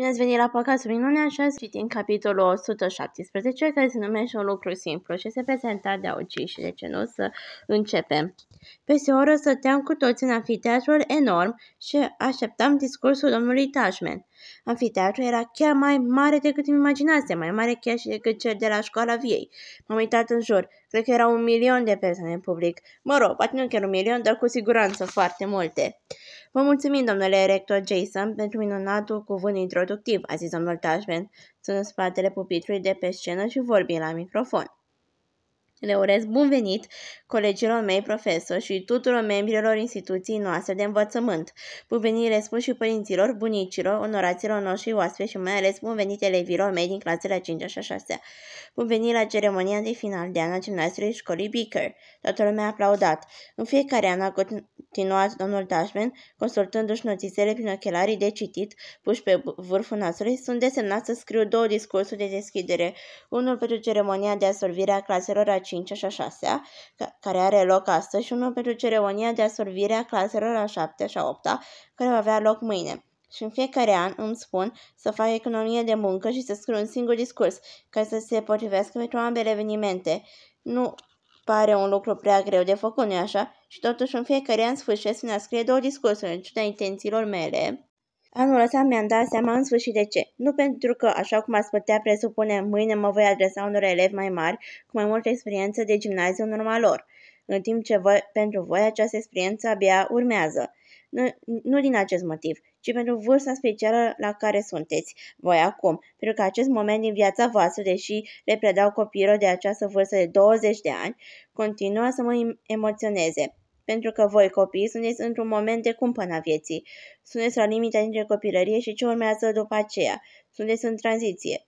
Bine ați venit la podcastul Minunea și ați citit în capitolul 117, care se numește Un lucru simplu și se prezenta de auci și de ce nu să începem. Peste o oră stăteam cu toți în anfiteatrul enorm și așteptam discursul domnului Tashman. Anfiteatrul era chiar mai mare decât îmi imaginasem, mai mare chiar și decât cel de la școala viei. M-am uitat în jur, cred că erau 1.000.000 de persoane în public. Mă rog, poate nu chiar 1.000.000, dar cu siguranță foarte multe. Vă mulțumim, domnule rector Jason, pentru minunatul cuvânt introductiv, a zis domnul Tashman, sunt în spatele pupitrului de pe scenă și vorbi la microfon. Le urez bun venit colegilor mei profesori și tuturor membrilor instituției noastre de învățământ. Bun venit le spun și părinților, bunicilor, onoraților noștri oaspeți și mai ales bun venit elevilor mei din clasele 5-a și 6-a. Bun venit la ceremonia de final de an a gimnaziului școlii Beaker. Toată lumea a aplaudat. În fiecare an a continuat domnul Tashman, consultându-și notițele prin ochelarii de citit, puși pe vârful nasului, sunt desemnat să scriu două discursuri de deschidere, unul pentru ceremonia de absolvire a claselor a 5-a și a 6-a, care are loc astăzi, și unul pentru ceremonia de absolvire a claselor a 7-a și a 8-a, care va avea loc mâine. Și în fiecare an îmi spun să fac economie de muncă și să scriu un singur discurs, ca să se potrivească pentru ambele evenimente. Nu pare un lucru prea greu de făcut, nu-i așa? Și totuși în fiecare an sfârșesc în a scrie două discursuri, în ciuda intențiilor mele. Anul ăsta mi-am dat seama în sfârșit de ce. Nu pentru că, așa cum ați putea presupune, mâine mă voi adresa unor elevi mai mari, cu mai multă experiență de gimnaziu în urma lor, în timp ce pentru voi această experiență abia urmează. Nu din acest motiv, ci pentru vârsta specială la care sunteți voi acum, pentru că acest moment din viața voastră, deși le predau copiilor de această vârstă de 20 de ani, continuă să mă emoționeze. Pentru că voi, copiii, sunteți într-un moment de cumpăna vieții. Sunteți la limita dintre copilărie și ce urmează după aceea. Sunteți în tranziție.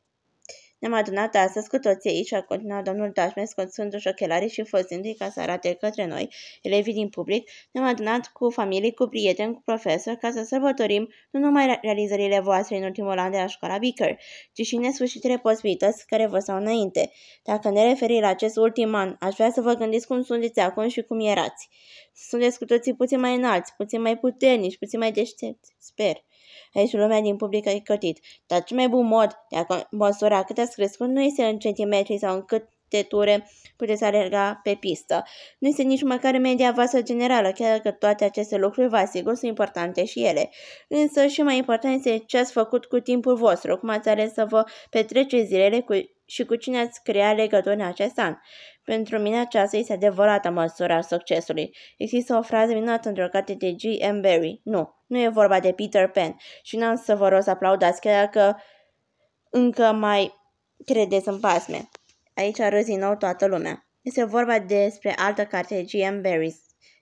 Ne-am adunat astăzi cu toții aici, a continuat domnul Tashman, scoțându-și ochelarii și folosindu-i ca să arate către noi, elevii din public. Ne-am adunat cu familii, cu prieteni, cu profesori, ca să sărbătorim nu numai realizările voastre în ultimul an de la școala Beaker, ci și nesfârșitele posibilități care vă stau înainte. Dacă ne referim la acest ultim an, aș vrea să vă gândiți cum sunteți acum și cum erați. Sunteți cu toții puțin mai înalți, puțin mai puternici, puțin mai deștepți, sper. Aici lumea din public a cătit, dar cel mai bun mod de a măsura cât ați crescut nu este în centimetri sau în câte ture puteți alerga pe pistă. Nu este nici măcar media voastră generală, chiar că toate aceste lucruri, vă asigur, sunt importante și ele. Însă și mai important este ce ați făcut cu timpul vostru, cum ați ales să vă petreceți zilele și cu cine ați creat legături în acest an. Pentru mine aceasta este adevărata măsură a succesului. Există o frază minunată într-o carte de J.M. Barrie. Nu e vorba de Peter Pan și n-am să vă rog să aplaudați, chiar dacă încă mai credeți în pasme. Aici râzi din nou toată lumea. Este vorba despre altă carte de J.M. Barrie.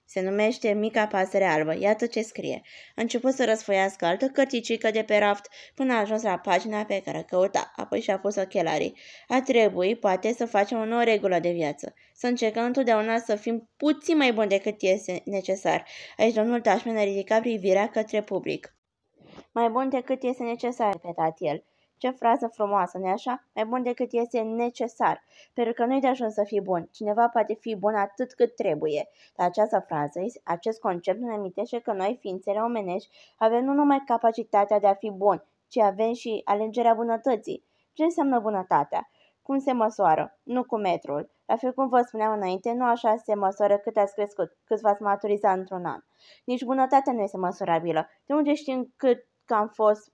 Se numește Mica pasăre albă. Iată ce scrie. A început să răsfoiască altă cărticică de pe raft până a ajuns la pagina pe care căuta, apoi și-a pus ochelarii. A trebuit, poate, să facem o nouă regulă de viață. Să încercăm întotdeauna să fim puțin mai buni decât este necesar. Aici domnul Tashman a ridicat privirea către public. Mai bun decât este necesar, repetat el. Ce frază frumoasă, nu-i așa? Mai bun decât este necesar, pentru că nu-i de ajuns să fii bun. Cineva poate fi bun atât cât trebuie. Dar această frază, acest concept ne amintește că noi, ființele omenești, avem nu numai capacitatea de a fi bun, ci avem și alegerea bunătății. Ce înseamnă bunătatea? Cum se măsoară? Nu cu metrul. La fel cum vă spuneam înainte, nu așa se măsoară cât ați crescut, cât v-ați maturizat într-un an. Nici bunătatea nu este măsurabilă. De unde știm cât am fost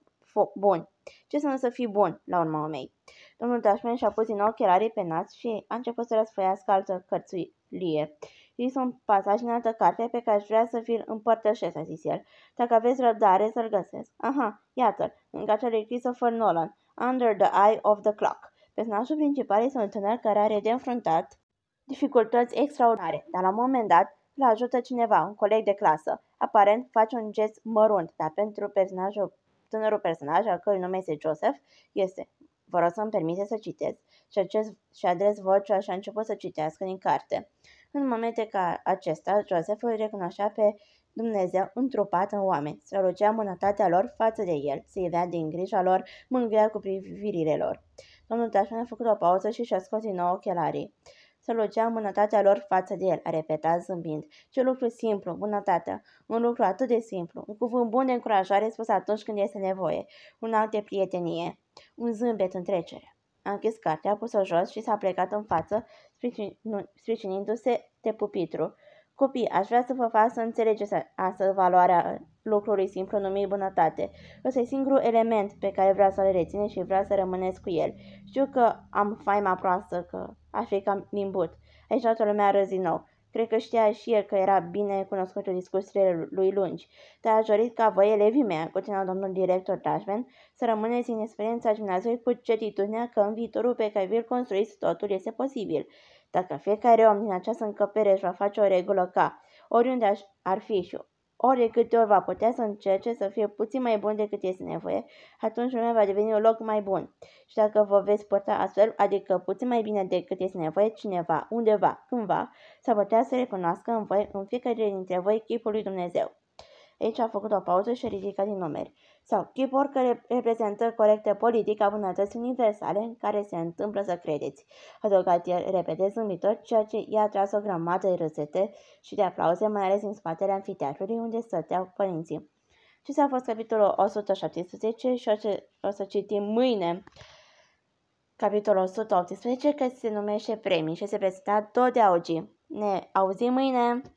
bun? Ce înseamnă să fii bun, la urma urmei? Domnul Tashman și-a pus din nou ochelarii pe nas și a început să răsfoiască altă cărțulie. Este un pasaj în altă carte pe care aș vrea să vi-l împărtășesc, a zis el. Dacă aveți răbdare, să-l găsesc. Aha, iată-l, în cartea lui Christopher Nolan, Under the Eye of the Clock. Personajul principal este un tânăr care are de înfruntat dificultăți extraordinare, dar la un moment dat îl ajută cineva, un coleg de clasă. Aparent face un gest mărunt, dar pentru tânărul personaj, al cărui nume este Joseph, este, vă rog să-mi permite să citesc, și adres vocea și a început să citească din carte. În momente ca acesta, Joseph îl recunoștea pe Dumnezeu întrupat în oameni, strălucea bunătatea lor față de el, se ivea din grija lor, mângâia cu privirile lor. Domnul Tashman a făcut o pauză și și-a scos din nou ochelarii. să logea bunătatea lor față de el, a repetat zâmbind. Ce lucru simplu, bunătatea, un lucru atât de simplu, un cuvânt bun de încurajare spus atunci când este nevoie, un act de prietenie, un zâmbet în trecere. A închis cartea, a pus-o jos și s-a plecat în față, spricinindu-se de pupitru. Copii, aș vrea să vă fac să înțelegeți astăzi valoarea lucrului simplu numit bunătate. Ăsta e singurul element pe care vreau să-l rețineți și vreau să rămâneți cu el. Știu că am faima proastă, că aș fi cam limbut. Aici toată lumea râzi din nou. Cred că știa și el că era bine cunoscutul discursurile lui lungi. Dar aș dori ca voi, elevii mei, continuă domnul director Dashman, să rămâneți în experiența gimnaziului cu certitudinea că în viitorul pe care vi-l construiți totul este posibil. Dacă fiecare om din această încăpere își va face o regulă ca, oriunde ar fi și ori de câte ori va putea să încerce să fie puțin mai bun decât este nevoie, atunci lumea va deveni un loc mai bun. Și dacă vă veți purta astfel, adică puțin mai bine decât este nevoie, cineva, undeva, cândva, s-ar putea să recunoască în voi, în fiecare dintre voi, chipul lui Dumnezeu. Aici a făcut o pauză și a ridicat din numeri. Sau chipuri care reprezintă corectă politica bunătății universale în care se întâmplă să credeți. Adăugat el repede zâmbitor, ceea ce i-a tras o grămadă de râsete și de aplauze, mai ales în spatele amfiteatrului unde stăteau părinții. Și s-a fost capitolul 117 și o să citim mâine capitolul 118, care se numește Premii și se prezenta tot de Augi. Ne auzim mâine!